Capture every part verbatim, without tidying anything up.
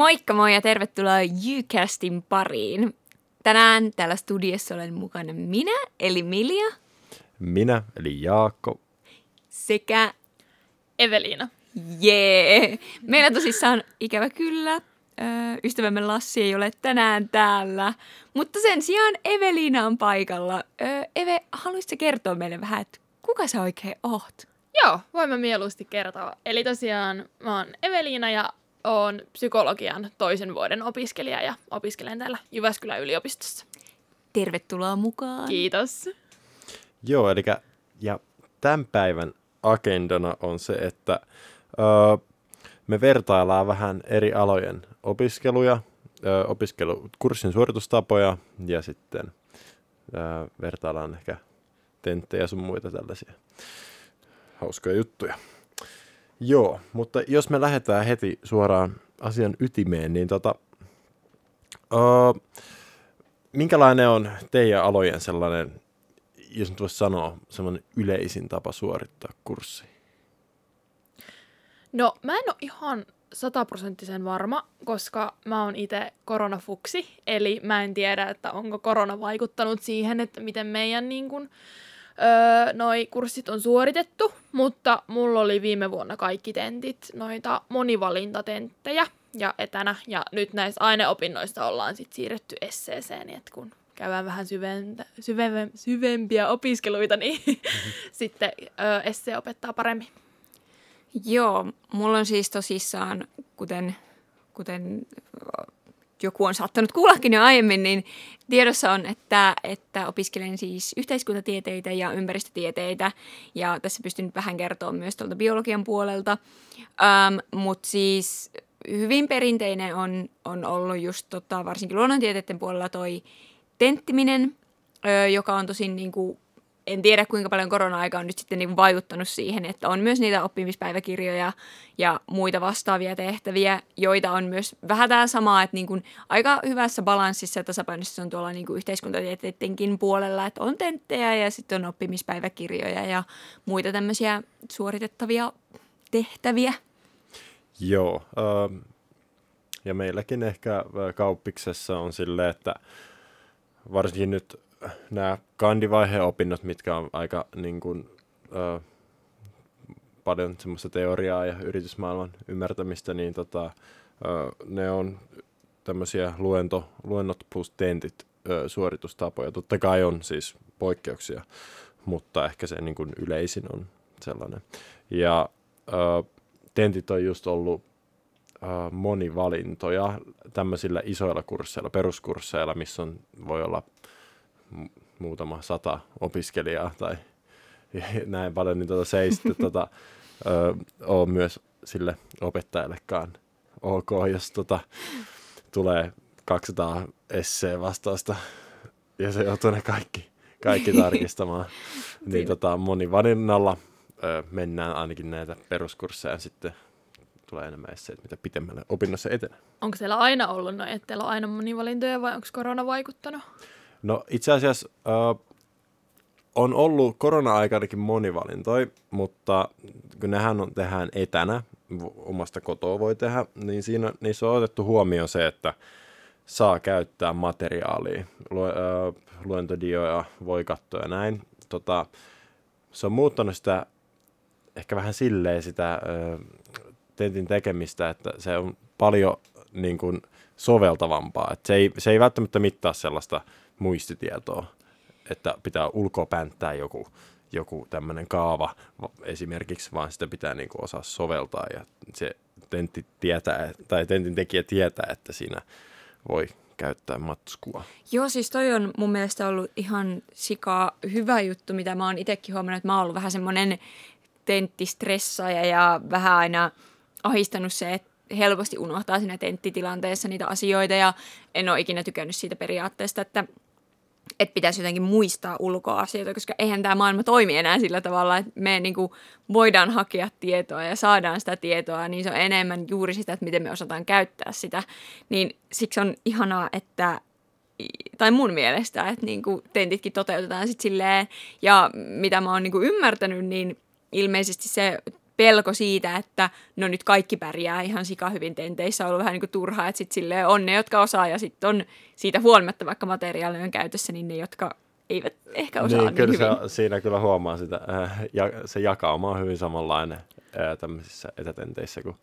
Moikka moi ja tervetuloa YouCastin pariin. Tänään täällä studiossa olen mukana minä, eli Milja. Minä, eli Jaakko. Sekä Evelina. Jee! Yeah. Meillä tosissaan ikävä kyllä. Ystävämme Lassi ei ole tänään täällä, mutta sen sijaan Evelina on paikalla. Eve, haluaisitko kertoa meille vähän, että kuka sä oikein oot? Joo, voin mä mieluusti kertoa. Eli tosiaan mä oon Evelina ja oon psykologian toisen vuoden opiskelija ja opiskelen täällä Jyväskylän yliopistossa. Tervetuloa mukaan. Kiitos. Joo, eli ja tämän päivän agendana on se, että öö, me vertaillaan vähän eri alojen opiskeluja, öö, opiskelukurssin suoritustapoja ja sitten öö, vertaillaan ehkä tenttejä sun muita tällaisia hauskoja juttuja. Joo, mutta jos me lähdetään heti suoraan asian ytimeen, niin tota, öö, minkälainen on teidän alojen sellainen, jos nyt voisi sanoa, sellainen yleisin tapa suorittaa kurssi? No, mä en ole ihan sataprosenttisen varma, koska mä oon itse koronafuksi, eli mä en tiedä, että onko korona vaikuttanut siihen, että miten meidän niin kun, Öö, noi kurssit on suoritettu, mutta mulla oli viime vuonna kaikki tentit, noita monivalintatenttejä ja etänä. Ja nyt näissä aineopinnoissa ollaan sitten siirretty esseeseen, että kun käydään vähän syventä, syve, syvempiä opiskeluita, niin mm-hmm. sitten öö, essee opettaa paremmin. Joo, mulla on siis tosissaan, kuten, kuten joku on saattanut kuullakin jo aiemmin, niin tiedossa on, että, että opiskelen siis yhteiskuntatieteitä ja ympäristötieteitä, ja tässä pystyn vähän kertoa myös tuolta biologian puolelta, ähm, mutta siis hyvin perinteinen on, on ollut just tota, varsinkin luonnontieteiden puolella toi tenttiminen, ö, joka on tosin niinku, en tiedä kuinka paljon korona-aika on nyt sitten niinku vaikuttanut siihen, että on myös niitä oppimispäiväkirjoja ja muita vastaavia tehtäviä, joita on myös vähän tää samaa, että niinku aika hyvässä balanssissa ja tasapainossa on tuolla niinku yhteiskuntatieteittenkin puolella, että on tenttejä ja sitten on oppimispäiväkirjoja ja muita tämmöisiä suoritettavia tehtäviä. Joo, ähm, ja meilläkin ehkä kauppiksessa on silleen, että varsinkin nyt nämä kandivaiheen opinnot, mitkä on aika niin kuin, ö, paljon semmoista teoriaa ja yritysmaailman ymmärtämistä, niin tota, ö, ne on tämmöisiä luento, luennot plus tentit ö, suoritustapoja. Totta kai on siis poikkeuksia, mutta ehkä se niin kuin yleisin on sellainen. Ja ö, tentit on just ollut ö, monivalintoja tämmöisillä isoilla kursseilla, peruskursseilla, missä on, voi olla muutama sata opiskelijaa tai näin paljon, niin tuota, se ei sitten tuota, ö, ole myös sille opettajallekaan ok, jos tuota, tulee kaksisataa esseen vastausta ja se joutuu ne kaikki, kaikki tarkistamaan. Niin tota, monivalinnalla ö, mennään ainakin näitä peruskursseja, sitten tulee enemmän esseitä, mitä pitemmälle opinnossa etenee. Onko teillä aina ollut noin, että teillä on aina monivalintoja vai onko korona vaikuttanut? No itse asiassa äh, on ollut korona-aikanakin monivalintoi, mutta kun nehän on, tehdään etänä, omasta kotoa voi tehdä, niin siinä, niissä on otettu huomioon se, että saa käyttää materiaalia, Lu, äh, luentodioja voi katsoa ja näin. Tota, se on muuttanut sitä ehkä vähän silleen sitä äh, tentin tekemistä, että se on paljon niin kuin soveltavampaa. Et se, ei, se ei välttämättä mittaa sellaista muistitietoa, että pitää ulkoa pänttää joku, joku tämmöinen kaava esimerkiksi, vaan sitä pitää niin kuin osaa soveltaa ja se tentti tietää, tai tentin tekijä tietää, että siinä voi käyttää matskua. Joo, siis toi on mun mielestä ollut ihan sika hyvä juttu, mitä mä oon itsekin huomannut, että mä oon ollut vähän semmoinen tenttistressaaja ja vähän aina ahistanut se, että helposti unohtaa siinä tenttitilanteessa niitä asioita ja en ole ikinä tykännyt siitä periaatteesta, että, että pitäisi jotenkin muistaa ulkoa asioita, koska eihän tämä maailma toimi enää sillä tavalla, että me niin kuin voidaan hakea tietoa ja saadaan sitä tietoa, niin se on enemmän juuri sitä, että miten me osataan käyttää sitä. Niin siksi on ihanaa, että tai mun mielestä, että niin kuin tentitkin toteutetaan sitten silleen ja mitä mä oon niin kuin ymmärtänyt, niin ilmeisesti se pelko siitä, että no nyt kaikki pärjää ihan sika hyvin tenteissä, on ollut vähän niin kuin turhaa, että sitten silleen on ne, jotka osaa, ja sitten on siitä huolimatta vaikka materiaaleja on käytössä, niin ne, jotka eivät ehkä osaa niin, niin kyllä hyvin. Se, siinä kyllä huomaa sitä, äh, ja, se jakauma on hyvin samanlainen äh, tämmöisissä etätenteissä kuin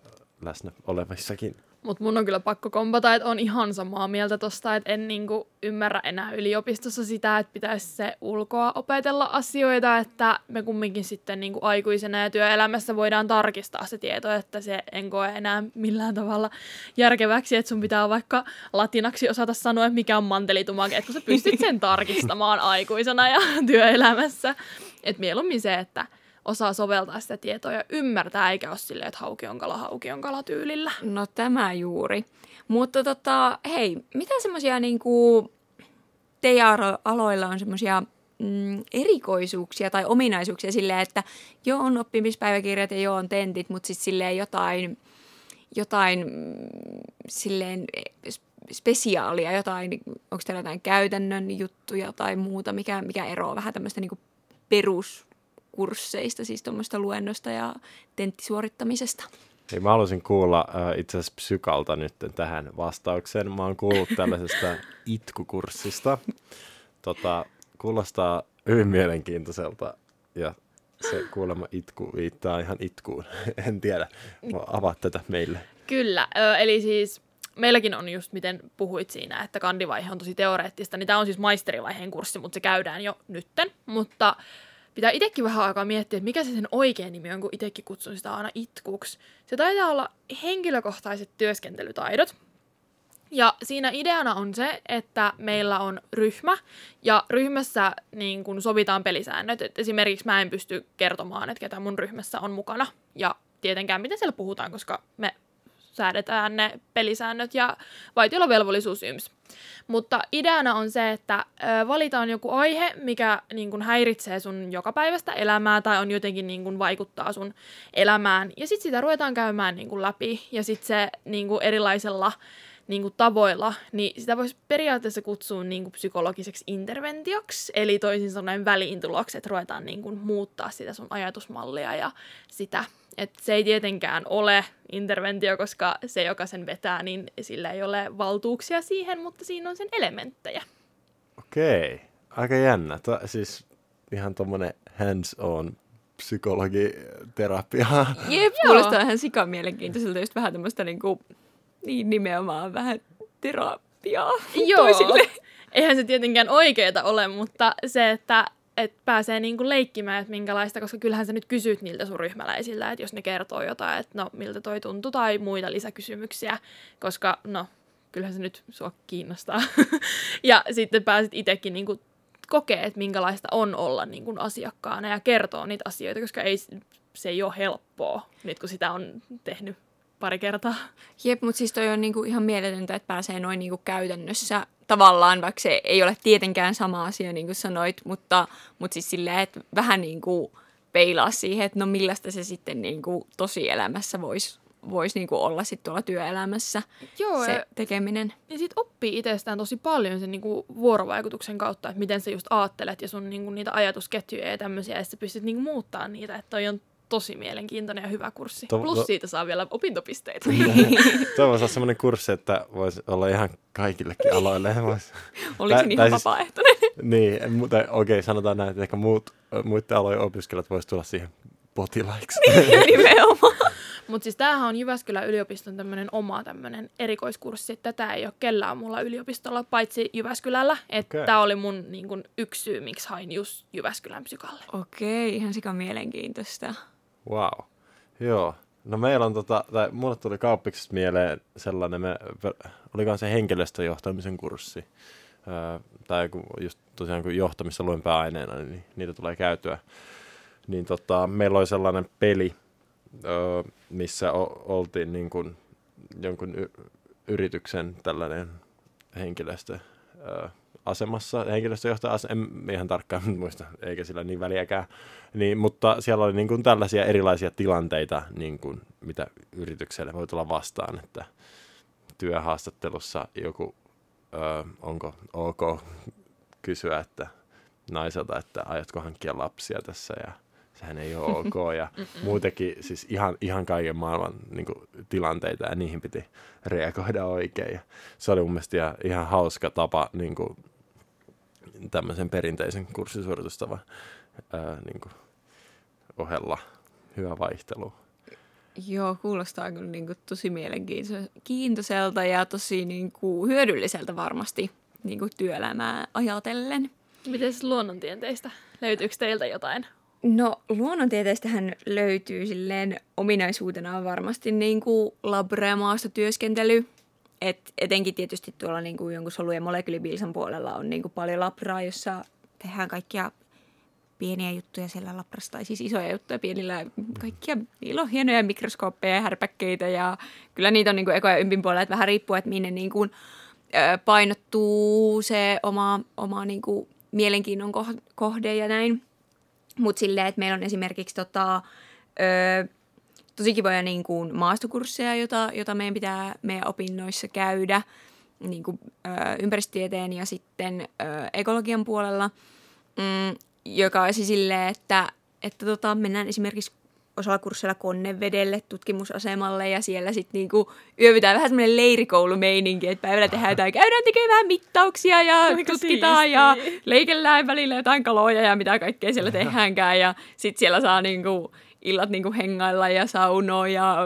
äh, läsnä olevissakin. Mutta mun on kyllä pakko kompata, että on ihan samaa mieltä tosta, että en niinku ymmärrä enää yliopistossa sitä, että pitäisi se ulkoa opetella asioita, että me kumminkin sitten niinku aikuisena ja työelämässä voidaan tarkistaa se tieto, että se en koe enää millään tavalla järkeväksi, että sun pitää vaikka latinaksi osata sanoa, että mikä on mantelitumake, että kun sä pystyt sen tarkistamaan aikuisena ja työelämässä, että mieluummin se, että osaa soveltaa sitä tietoa ja ymmärtää, eikä ole silleen, että hauki on kala, hauki on kala tyylillä. No tämä juuri. Mutta tota, hei, mitä semmoisia niinku teidän aloilla on semmoisia mm, erikoisuuksia tai ominaisuuksia silleen, että joo on oppimispäiväkirjat ja joo on tentit, mutta sitten silleen jotain, jotain silleen spesiaalia, jotain, onko teillä jotain käytännön juttuja tai muuta, mikä, mikä eroaa vähän tämmöistä niinku perus kursseista, siis tuommoista luennosta ja tenttisuorittamisesta. Hei, mä haluaisin kuulla äh, itse asiassa psykalta nyt tähän vastaukseen. Mä oon kuullut tällaisesta itkukurssista. Tota, kuulostaa hyvin mielenkiintoiselta ja se kuulemma itku viittaa ihan itkuun. En tiedä. Mä avaan tätä meille. Kyllä, ö, eli siis meilläkin on just, miten puhuit siinä, että kandivaihe on tosi teoreettista. Niin tää on siis maisterivaiheen kurssi, mutta se käydään jo nytten, mutta pitää itsekin vähän aikaa miettiä, että mikä se sen oikea nimi on, kun itsekin kutsun sitä aina itkuksi. Se taitaa olla henkilökohtaiset työskentelytaidot. Ja siinä ideana on se, että meillä on ryhmä, ja ryhmässä niin kun sovitaan pelisäännöt. Et esimerkiksi mä en pysty kertomaan, että ketä mun ryhmässä on mukana. Ja tietenkään miten siellä puhutaan, koska me säädetään ne pelisäännöt ja vaitiolovelvollisuus yms. Mutta ideana on se, että valitaan joku aihe, mikä niin kuin häiritsee sun jokapäiväistä elämää tai on jotenkin niin kuin vaikuttaa sun elämään. Ja sitten sitä ruvetaan käymään niin kuin läpi ja sitten se niin kuin erilaisella niin kuin tavoilla, niin sitä voisi periaatteessa kutsua niin kuin psykologiseksi interventioksi, eli toisin sanoen väliintuloksi, että ruvetaan niin kuin muuttaa sitä sun ajatusmallia ja sitä. Et se ei tietenkään ole interventio, koska se, joka sen vetää, niin sillä ei ole valtuuksia siihen, mutta siinä on sen elementtejä. Okei, aika jännä. Tuo, siis ihan tommonen hands-on psykologiterapia. Jep, kuulostaa ihan sikan mielenkiintoiselta, just vähän tämmöistä niinku, niin nimenomaan vähän terapiaa toisille. Joo, eihän se tietenkään oikeeta ole, mutta se, että että pääsee niinku leikkimään, että minkälaista, koska kyllähän sä nyt kysyt niiltä sun ryhmäläisillä, että jos ne kertoo jotain, että no miltä toi tuntui tai muita lisäkysymyksiä, koska no kyllähän se nyt sua kiinnostaa. Ja sitten pääset itsekin niinku kokee, että minkälaista on olla niinku asiakkaana ja kertoo niitä asioita, koska ei, se ei ole helppoa nyt kun sitä on tehnyt pari kertaa. Jep, mutta siis toi on niinku ihan mieletöntä, että pääsee noin niinku käytännössä tavallaan, vaikka se ei ole tietenkään sama asia, niin kuin sanoit, mutta, mutta siis silleen, että vähän niin kuin peilaa siihen, että no millaista se sitten niin kuin tosielämässä voisi vois niin kuin olla sitten tuolla työelämässä. Joo, se tekeminen. Ja sitten oppii itsestään tosi paljon sen niin kuin vuorovaikutuksen kautta, että miten sä just aattelet ja sun niin kuin niitä ajatusketjuja ja tämmöisiä, ja sä pystyt niin kuin muuttaa niitä, että toi on tosi mielenkiintoinen ja hyvä kurssi. To, Plus to, siitä saa vielä opintopisteitä. Tuo voisi olla sellainen kurssi, että voisi olla ihan kaikillekin aloille. Olisi ihan vapaaehtoinen. Niin, mutta okei, okay, sanotaan näin, että ehkä muut, muiden alojen opiskelijat voisivat tulla siihen potilaiksi. Nimenomaan. Mutta siis tämähän on Jyväskylän yliopiston tämmöinen oma tämmöinen erikoiskurssi. Tätä ei ole kellään mulla yliopistolla, paitsi Jyväskylällä. Että okay. Tämä oli mun niin kun, yksi syy, miksi hain just Jyväskylän psykalle. Okei, okay, ihan sika mielenkiintoista. Wow. Joo. No meillä on tota, tai mulle tuli kauppiksesta mieleen sellainen, me, olikohan se henkilöstöjohtamisen kurssi. Öö, tai kun just tosiaan kun johtamissa luen pääaineena, niin niitä tulee käytyä. Niin tota, meillä oli sellainen peli, öö, missä o- oltiin niin kuin jonkun y- yrityksen tällainen henkilöstö. Öö, asemassa, henkilöstöjohtaja en ihan tarkkaan muista, eikä sillä niin väliäkään, niin, mutta siellä oli niin kuin tällaisia erilaisia tilanteita, niin kuin, mitä yritykselle voi tulla vastaan, että työhaastattelussa joku, ö, onko ok kysyä että naiselta, että aiotko hankkia lapsia tässä ja sehän ei ole ok ja muutenkin siis ihan, ihan kaiken maailman niin kuin, tilanteita ja niihin piti reagoida oikein. Ja se oli mun mielestä ihan, ihan hauska tapa niin kuin, tämmöisen perinteisen kurssisuoritustavan ää, niin kuin, ohella. Hyvä vaihtelu. Joo, kuulostaa kyllä niin kuin, tosi mielenkiintoiselta ja tosi niin kuin, hyödylliseltä varmasti niin kuin, työelämää ajatellen. Mites luonnontieteistä? Löytyykö teiltä jotain? No luonnontieteistähän löytyy silleen ominaisuutena varmasti niin kuin labremaasta työskentely. Et etenkin tietysti tuolla niin kuin jonkun solu- ja molekyylibilsan puolella on niin kuin paljon labraa, jossa tehdään kaikkia pieniä juttuja siellä labrassa. Tai siis isoja juttuja pienillä. Kaikkia, niillä on hienoja mikroskooppeja ja härpäkkeitä. Ja kyllä niitä on niin kuin eko- ja ympin puolella, että vähän riippuu, että minne niin kuin painottuu se oma, oma niin kuin mielenkiinnon kohde ja näin. Mutta silleen, että meillä on esimerkiksi tota, ö, tosi kivoja niin kuin maastokursseja, jota, jota meidän pitää meidän opinnoissa käydä niin kuin, ö, ympäristötieteen ja sitten ö, ekologian puolella, mm, joka on siis silleen, että, että tota, mennään esimerkiksi osalla kursseilla Konnevedelle tutkimusasemalle ja siellä sitten niinku yövytään vähän semmoinen leirikoulumeininki, että päivällä tehdään jotain, käydään tekemään vähän mittauksia ja Oliko tutkitaan siistiä. Ja leikellään välillä jotain kaloja ja mitä kaikkea siellä tehdäänkään ja sitten siellä saa niinku illat niinku hengailla ja saunoa ja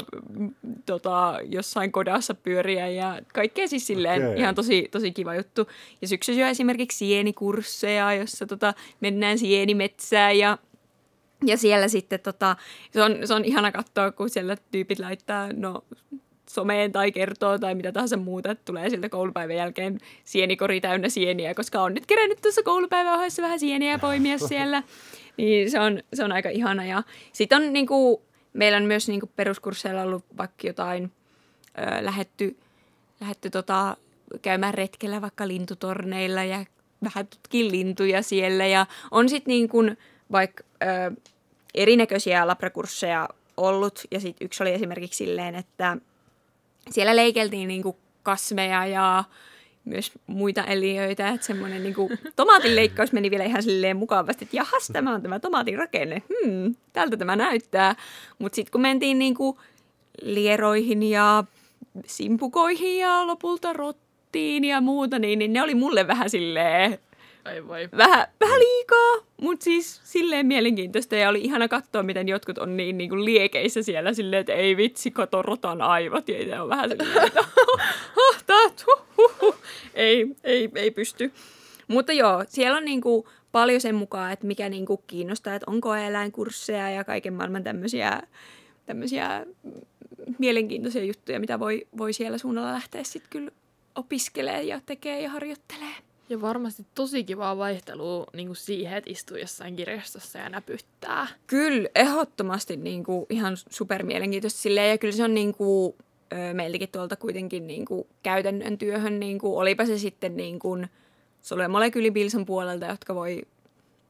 tota, jossain kodassa pyöriä ja kaikkea siis silleen okay. Ihan tosi, tosi kiva juttu. Ja syksyllä esimerkiksi sienikursseja, jossa tota, mennään sienimetsään ja Ja siellä sitten tota, se on, se on ihana katsoa, kun siellä tyypit laittaa no, someen tai kertoo tai mitä tahansa muuta, että tulee siltä koulupäivän jälkeen sienikori täynnä sieniä, koska on nyt kerännyt tuossa koulupäivän ohessa vähän sieniä poimia siellä. Niin se on, se on aika ihana. Ja sitten on niinku, meillä on myös niinku peruskursseilla ollut vaikka jotain ö, lähetty, lähetty tota, käymään retkellä vaikka lintutorneilla ja vähän tutkin lintuja siellä ja on sitten niin kuin vaikka ö, erinäköisiä labrakursseja ollut. Ja sitten yksi oli esimerkiksi silleen, että siellä leikeltiin niinku kasveja ja myös muita eliöitä. Että semmoinen niinku tomaatin leikkaus meni vielä ihan silleen mukavasti, että jahas, tämä on tämä tomaatin rakenne. Hmm, tältä tämä näyttää. Mutta sitten kun mentiin niinku lieroihin ja simpukoihin ja lopulta rottiin ja muuta, niin, niin ne oli mulle vähän silleen... Ai vai. Vähän, vähän liikaa, mutta siis silleen mielenkiintoista ja oli ihana katsoa, miten jotkut on niin, niin kuin liekeissä siellä silleen, että ei vitsi, kato rotan aivot ja itse on vähän silleen, että huh, huh, huh, ei, ei, ei pysty. Mutta joo, siellä on niin kuin paljon sen mukaan, että mikä niin kuin kiinnostaa, että on koe-eläinkursseja ja kaiken maailman tämmöisiä, tämmöisiä mielenkiintoisia juttuja, mitä voi, voi siellä suunnalla lähteä sitten kyllä opiskelemaan ja tekee ja harjoittelee. Ja varmasti tosi kivaa vaihtelua niin kuin siihen, että istuu jossain kirjastossa ja näpyttää. Kyllä, ehdottomasti niin kuin, ihan supermielenkiintoista silleen. Ja kyllä se on niin kuin, meiltäkin tuolta kuitenkin niin kuin, käytännön työhön. Niin kuin, olipa se sitten niin kuin, solu- ja molekyylibilsan puolelta, jotka voi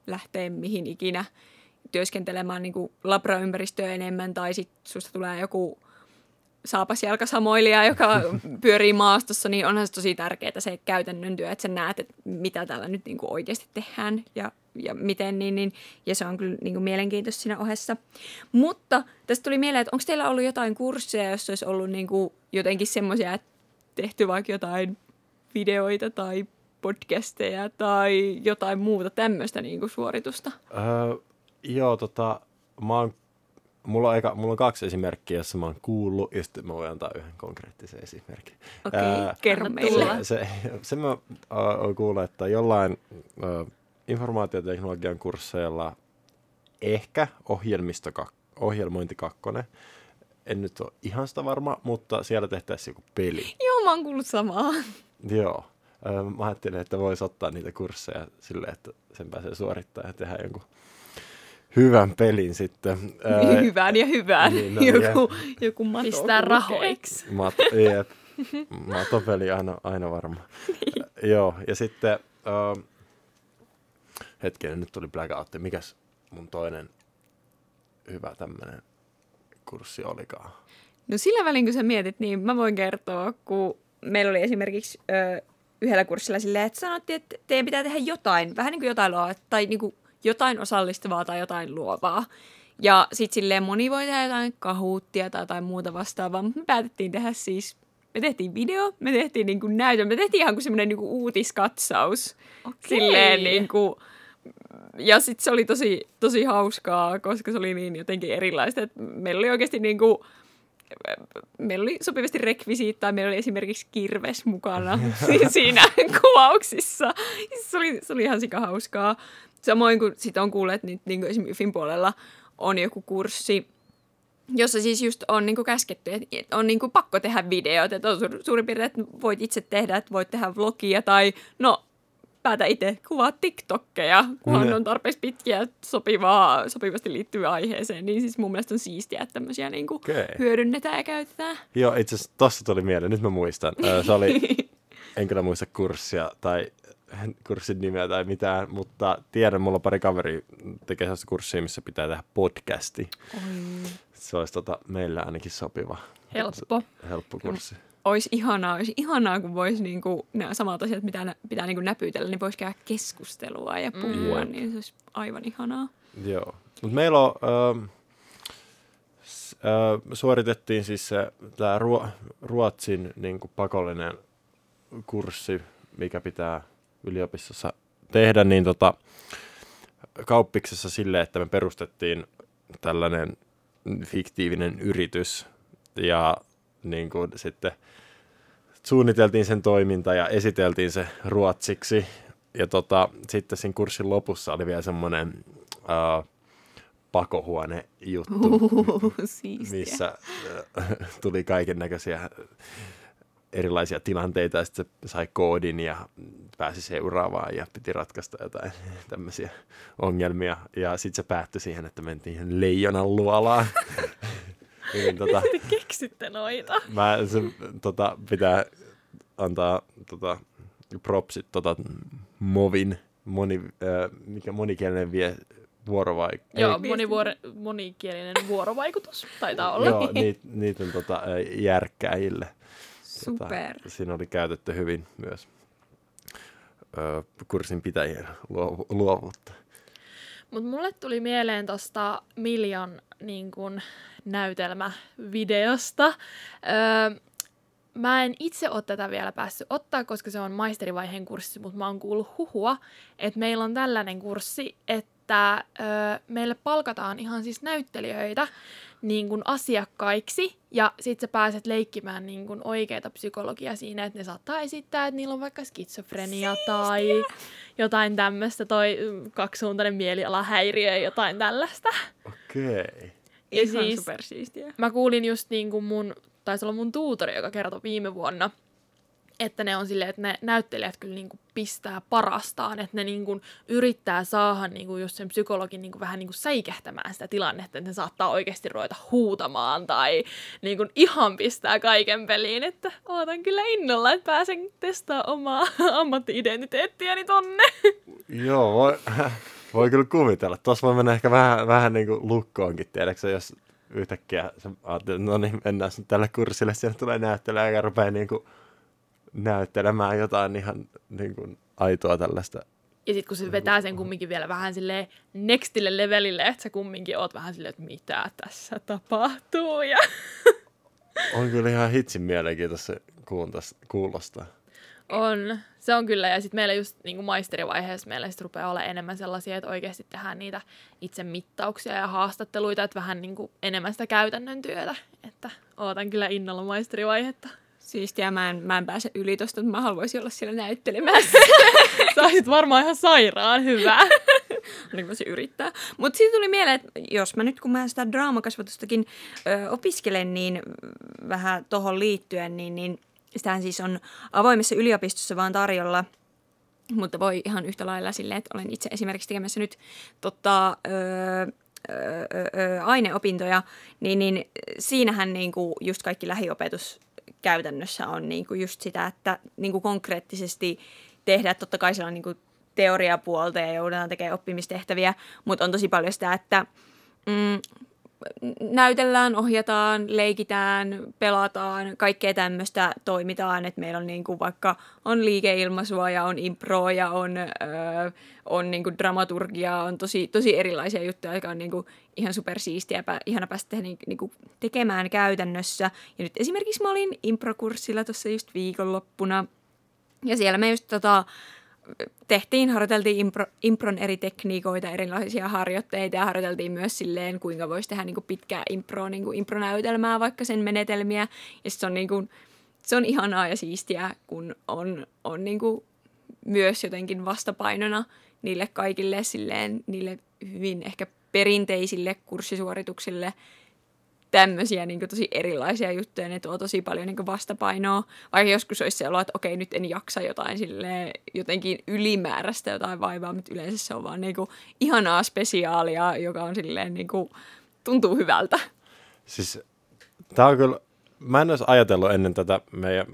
lähteä mihin ikinä työskentelemään niin kuin labraympäristöä enemmän. Tai sitten susta tulee joku... saapasjalkasamoilija, joka pyörii maastossa, niin onhan se tosi tärkeää se käytännön työ, että sä näet, että mitä täällä nyt niin kuin oikeasti tehdään ja, ja miten, niin, niin, ja se on kyllä niin kuin mielenkiintoista siinä ohessa. Mutta tästä tuli mieleen, että onko teillä ollut jotain kursseja, jos olisi ollut niin kuin jotenkin semmoisia, että tehty vaikka jotain videoita tai podcasteja tai jotain muuta tämmöistä niin kuin suoritusta? Öö, joo, tota, mä oon Mulla on, aika, mulla on kaksi esimerkkiä, jossa mä oon kuullut, ja sitten mä voin antaa yhden konkreettisen esimerkin. Okei, okay, kerro meille. Se, se, se mä oon kuullut, että jollain ä, informaatioteknologian kursseilla ehkä ohjelmisto kak, ohjelmointi kakkonen. En nyt ole ihan sitä varma, mutta siellä tehtäisiin joku peli. Joo, mä oon kuullut samaa. Joo. Ä, mä ajattelin, että voisi ottaa niitä kursseja silleen, että sen pääsee suorittamaan ja tehdä jonkun... Hyvän pelin sitten. Hyvän ja hyvän. Niin, no, joku, joku mato. Pistää rahoiksi. Mat, jep. Matopeli aina, aina varmaan. Niin. Joo, ja sitten, uh, hetkinen, nyt tuli blackoutti. Mikäs mun toinen hyvä tämmöinen kurssi olikaan? No sillä välin, kun sä mietit, niin mä voin kertoa, kun meillä oli esimerkiksi... Ö, yhdellä kurssilla silleen, että sanottiin, että teidän pitää tehdä jotain, vähän niin kuin jotain, tai niin kuin jotain osallistavaa tai jotain luovaa. Ja sitten silleen moni voi tehdä jotain kahuuttia tai jotain muuta vastaavaa, mutta me päätettiin tehdä siis, me tehtiin video, me tehtiin niinku näytön, me tehtiin ihan kuin semmoinen niinku uutiskatsaus. Okei. Silleen niinku, ja sitten se oli tosi, tosi hauskaa, koska se oli niin jotenkin erilaista, että meillä oli oikeasti niinku, meillä oli sopivasti rekvisiittaa, meillä oli esimerkiksi kirves mukana siinä kuvauksissa. Se oli, se oli ihan sikahauskaa. Samoin kuin sitten on kuullut, että nyt niin esimerkiksi YFin puolella on joku kurssi, jossa siis just on niin käsketty, että on niin pakko tehdä videot. Että on su- suurin piirtein, että voit itse tehdä, että voit tehdä vlogia tai no päätä itse kuvaa TikTokkeja, kunhan on tarpeeksi pitkiä sopivaa, sopivasti liittyvää aiheeseen. Niin siis mun mielestä on siistiä, että tämmöisiä niin okay. hyödynnetään ja käytetään. Joo, itse asiassa tossa tuli mieleen, nyt mä muistan. Se oli, en kyllä muista kurssia tai kurssin nimeä tai mitään, mutta tiedän, mulla on pari kaveria tekee sellaista kurssia, missä pitää tehdä podcasti. Oi. Se olisi tota, meillä ainakin sopiva. Helppo. Helppo kurssi. Olisi ihanaa, olisi ihanaa, kun voisi niinku, nämä samat asiat, mitä nä, pitää niinku näpytellä, niin voisi käydä keskustelua ja puhua, mm. niin se olisi aivan ihanaa. Joo, mutta meillä on, äh, s, äh, suoritettiin siis tämä ruo, Ruotsin niinku, pakollinen kurssi, mikä pitää yliopistossa tehdä, niin tota, kauppiksessa sille, että me perustettiin tällainen fiktiivinen yritys ja niin kuin sitten suunniteltiin sen toiminta ja esiteltiin se ruotsiksi. Ja tota, sitten siinä kurssin lopussa oli vielä semmoinen äh, pakohuone-juttu, Uhuhu, missä äh, tuli kaiken näköisiä erilaisia tilanteita ja sitten se sai koodin ja pääsi seuraavaan ja piti ratkaista jotain tämmöisiä ongelmia. Ja sitten se päättyi siihen, että mentiin leijonan luolaan. Niin, tota, mistä te keksitte noita? Mä, se, tota, pitää antaa tota, propsit tota, Movin, moni, äh, mikä monikielinen vie, vuorovaikutus. Joo, monivuor- monikielinen vuorovaikutus taitaa olla. Joo, niitä niit on tota, järkkäjille. Super. Tota, siinä oli käytetty hyvin myös ö, kurssin pitäjien luov- luovuutta. Mut mulle tuli mieleen tosta Miljan niin kun, näytelmävideosta. Öö, mä en itse ole tätä vielä päässyt ottaa, koska se on maisterivaiheen kurssi, mutta mä oon kuullut huhua, että meillä on tällainen kurssi, että öö, meille palkataan ihan siis näyttelijöitä niin kun asiakkaiksi, ja sit sä pääset leikkimään niin kun oikeita psykologiaa siinä, että ne saattaa esittää, että niillä on vaikka skitsofrenia Siistiä. Tai jotain tämmöistä, toi kaksisuuntainen mielialahäiriö, jotain tällaista. Okei. Okay. Ihan siis, supersiistiä. Mä kuulin just niin kun mun, taisi olla mun tuutori, joka kertoi viime vuonna, että ne on silleen, että ne näyttelijät kyllä niinku pistää parastaan, että ne niinku yrittää saada niinku just sen psykologin niinku vähän niinku säikähtämään sitä tilannetta, että ne saattaa oikeasti ruveta huutamaan tai niinku ihan pistää kaiken peliin, että ootan kyllä innolla, että pääsen testaamaan omaa ammatti-identiteettiäni tonne. Joo, voi, voi kyllä kuvitella. Tuossa voi mennä ehkä vähän, vähän niinku lukkoonkin, tiedätkö, jos yhtäkkiä ajattelet, no niin, mennään tällä kurssille, siellä tulee näyttelijä ja rupeaa niinku näyttelemään jotain ihan niin kuin aitoa tällaista. Ja sitten kun se vetää sen kumminkin vielä vähän silleen nextille levelille, että sä kumminkin oot vähän silleen, että mitä tässä tapahtuu. Ja on kyllä ihan hitsin mielenkiintoista kuulostaa. On, se on kyllä. Ja sitten meillä just niin kuin maisterivaiheessa meillä sit rupeaa olemaan enemmän sellaisia, että oikeasti tehdään niitä itse mittauksia ja haastatteluita, että vähän niin kuin enemmän sitä käytännön työtä. Että ootan kyllä innolla maisterivaihetta. Siistiä, mä en, mä en pääse yli tosta, mutta mä haluaisin olla siellä näyttelemässä. Sä olisit varmaan ihan sairaan hyvä. Niin voisin yrittää. Mutta siitä tuli mieleen, että jos mä nyt, kun mä sitä draamakasvatustakin ö, opiskelen, niin vähän tohon liittyen, niin, niin sitähän siis on avoimessa yliopistossa vaan tarjolla. Mutta voi ihan yhtä lailla silleen, että olen itse esimerkiksi tekemässä nyt tota, ö, ö, ö, aineopintoja, niin, niin siinähän niinku just kaikki lähiopetus käytännössä on niinku just sitä, että niinku konkreettisesti tehdään, totta kai siellä on niinku teoriapuolta ja joudutaan tekemään oppimistehtäviä, mutta on tosi paljon sitä, että mm, näytellään, ohjataan, leikitään, pelataan, kaikkea tämmöistä toimitaan, että meillä on niin kuin vaikka on liikeilmaisua ja on improa ja on, öö, on niin kuin dramaturgiaa, on tosi, tosi erilaisia juttuja, jotka on niin kuin ihan supersiistiä, ihana päästä niin, niin kuin tekemään käytännössä. Ja nyt esimerkiksi mä olin improkurssilla tuossa just viikonloppuna ja siellä me just tota... tehtiin, harjoiteltiin impro, impron eri tekniikoita, erilaisia harjoitteita ja harjoiteltiin myös silleen, kuinka voisi tehdä niin kuin pitkää impro, niin kuin impronäytelmää, vaikka sen menetelmiä. Ja se on, niin kuin, se on ihanaa ja siistiä, kun on, on niin kuin myös jotenkin vastapainona niille kaikille silleen, niille hyvin ehkä perinteisille kurssisuorituksille tämmöisiä niin kuin tosi erilaisia juttuja, ne tuo tosi paljon niin kuin vastapainoa. Vaikka joskus olisi se olo, että okei, nyt en jaksa jotain silleen, jotenkin ylimääräistä jotain vaivaa, mutta yleensä se on vaan niin kuin ihanaa spesiaalia, joka on silleen niin kuin, tuntuu hyvältä. Siis tää on kyllä, mä en olisi ajatellut ennen tätä meidän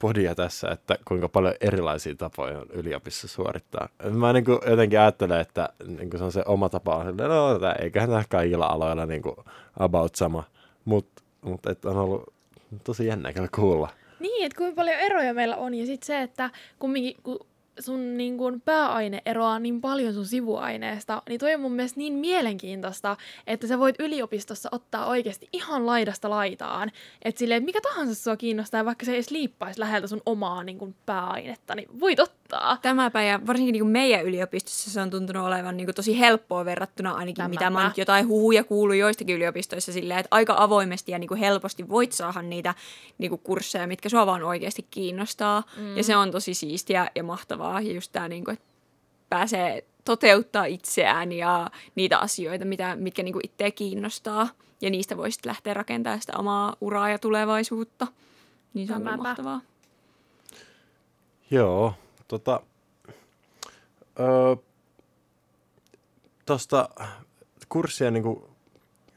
podia tässä, että kuinka paljon erilaisia tapoja on yliopistossa suorittaa. Mä niin kuin jotenkin ajattelen, että niin kuin se on se oma tapa on silleen, no eiköhän tämä kaikilla aloilla niin kuin about sama, mutta mut, on ollut tosi jännä kyllä kuulla. Niin, että kuinka paljon eroja meillä on ja sitten se, että kumminkin kun sun niin kuin pääaine eroaa niin paljon sun sivuaineesta, niin toi on mun mielestä niin mielenkiintoista, että sä voit yliopistossa ottaa oikeasti ihan laidasta laitaan. Että silleen, että mikä tahansa sua kiinnostaa, vaikka se ei edes liippaisi läheltä sun omaa niin kuin pääainetta, niin voit ottaa. Tämäpä, ja varsinkin niin kuin meidän yliopistossa se on tuntunut olevan niin kuin tosi helppoa verrattuna ainakin, Tämäpä. mitä mä nyt jotain huhuja kuuluu joistakin yliopistoissa silleen, että aika avoimesti ja niin kuin helposti voit saada niitä niin kuin kursseja, mitkä sua vaan oikeasti kiinnostaa. Mm. Ja se on tosi siistiä ja mahtavaa. Ja just tämä, niin kuin, että pääsee toteuttaa itseään ja niitä asioita, mitä, mitkä niin kuin itseä kiinnostaa. Ja niistä voi sitten lähteä rakentamaan sitä omaa uraa ja tulevaisuutta. Niin se on kyllä mahtavaa. Joo. Tota, tuosta kurssien niin kuin,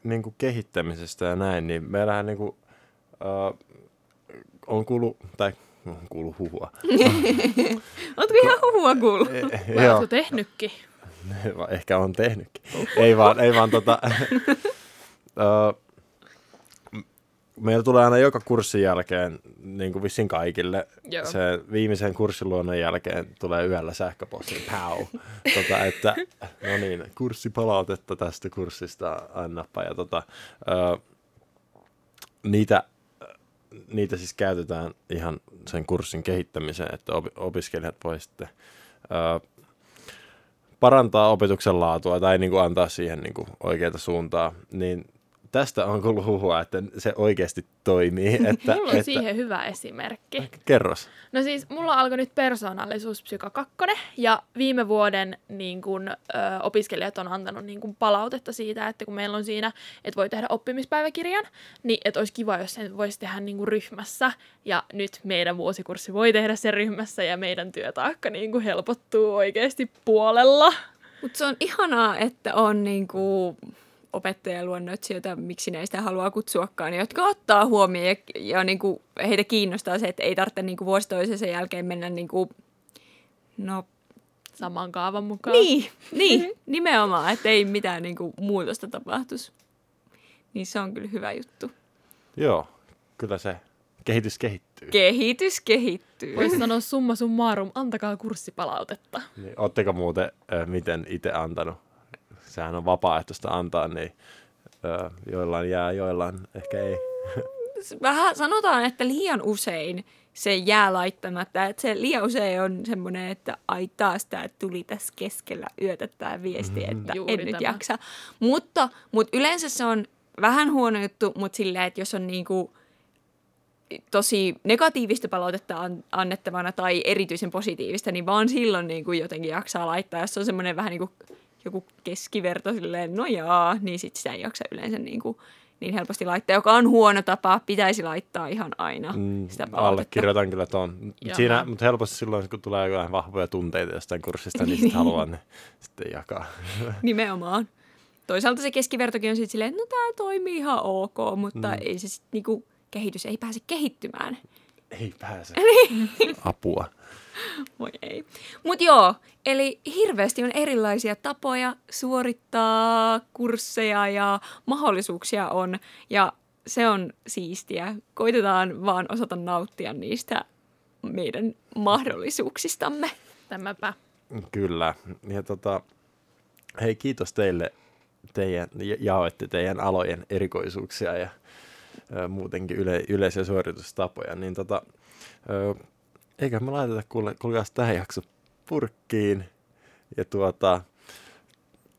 niin kuin kehittämisestä ja näin, niin meillähän niin kuin, ö, on kuullut... Tai, on kuullut huhua. Oletko ihan huhua kuullut? Vai oletko tehnytkin? Ehkä on tehnytkin. Ei vaan, ei vaan tota... Meillä tulee aina joka kurssin jälkeen, niin kuin vissiin kaikille, Joo. se viimeisen kurssiluonnon jälkeen tulee yöllä sähköpostiin, pow, tota, että no niin, kurssipalautetta tästä kurssista annappa. Ja tota, ö, niitä... Niitä siis käytetään ihan sen kurssin kehittämiseen, että opiskelijat voi sitten ää, parantaa opetuksen laatua tai niin kuin antaa siihen niin kuin oikeata suuntaa. Niin tästä on kuullut huhua, että se oikeasti toimii. Että, mulla on että... siihen hyvä esimerkki. Kerros. No siis mulla alkoi nyt persoonallisuuspsyka kaksi ja viime vuoden niin kun, ö, opiskelijat on antanut niin kun, palautetta siitä, että kun meillä on siinä, että voi tehdä oppimispäiväkirjan, niin että olisi kiva, jos sen voisi tehdä niin kun, ryhmässä. Ja nyt meidän vuosikurssi voi tehdä sen ryhmässä ja meidän työtaakka niin kun, helpottuu oikeasti puolella. Mutta se on ihanaa, että on niinku... opettajaluonnoitsijoita, miksi näistä haluaa kutsuakaan, jotka ottaa huomioon ja, ja niin kuin heitä kiinnostaa se, että ei tarvitse niin kuin vuosi toisensa jälkeen mennä niin kuin, no, saman kaavan mukaan. Niin, niin nimenomaan, että ei mitään niin kuin muutosta tapahtuisi. Niin se on kyllä hyvä juttu. Joo, kyllä se kehitys kehittyy. Kehitys kehittyy. Voisi sanoa summa summarum, antakaa kurssipalautetta. Niin, ootteko muuten äh, miten itse antanut? Sehän on vapaaehtoista antaa, niin öö, joillain jää, joillain ehkä ei. Vähän sanotaan, että liian usein se jää laittamatta. Että se liian usein on semmoinen, että ai taas tämä tuli tässä keskellä yötä tämä viesti, että mm-hmm. en Juuri nyt tämä. jaksa. Mutta, mutta yleensä se on vähän huono juttu, mutta silleen, että jos on niinku... tosi negatiivista palautetta annettavana tai erityisen positiivista, niin vaan silloin niin kuin jotenkin jaksaa laittaa. Jos se on semmoinen vähän niin kuin joku keskiverto silleen, no jaa, niin sitten sitä ei jaksa yleensä niin, kuin, niin helposti laittaa, joka on huono tapa. Pitäisi laittaa ihan aina sitä palautetta. Allekirjoitan kyllä tuon. Siinä, mutta helposti silloin, kun tulee jotain vahvoja tunteita jostain kurssista, niin sitten haluan ne sitten jakaa. Nimenomaan. Toisaalta se keskivertokin on sitten silleen, no tämä toimii ihan ok, mutta mm. ei se sitten niinku... Kehitys ei pääse kehittymään. Ei pääse. Apua. Voi ei. Mut joo, eli hirveästi on erilaisia tapoja suorittaa kursseja ja mahdollisuuksia on. Ja se on siistiä. Koitetaan vaan osata nauttia niistä meidän mahdollisuuksistamme. Tämäpä. Kyllä. Ja tota, hei, kiitos teille. Teidän, jaoitte teidän alojen erikoisuuksia ja ö, muutenkin yle, yleisiä suoritustapoja. Niin tota, ö, eikä me laiteta kuulijaas tähän jakso purkkiin. Ja tuota,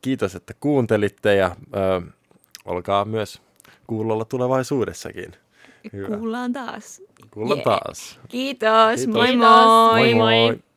kiitos, että kuuntelitte ja ö, olkaa myös kuulolla tulevaisuudessakin. Hyvä. Kuullaan taas. Kuullaan yeah. taas. Kiitos. Kiitos. Moi moi. Moi moi.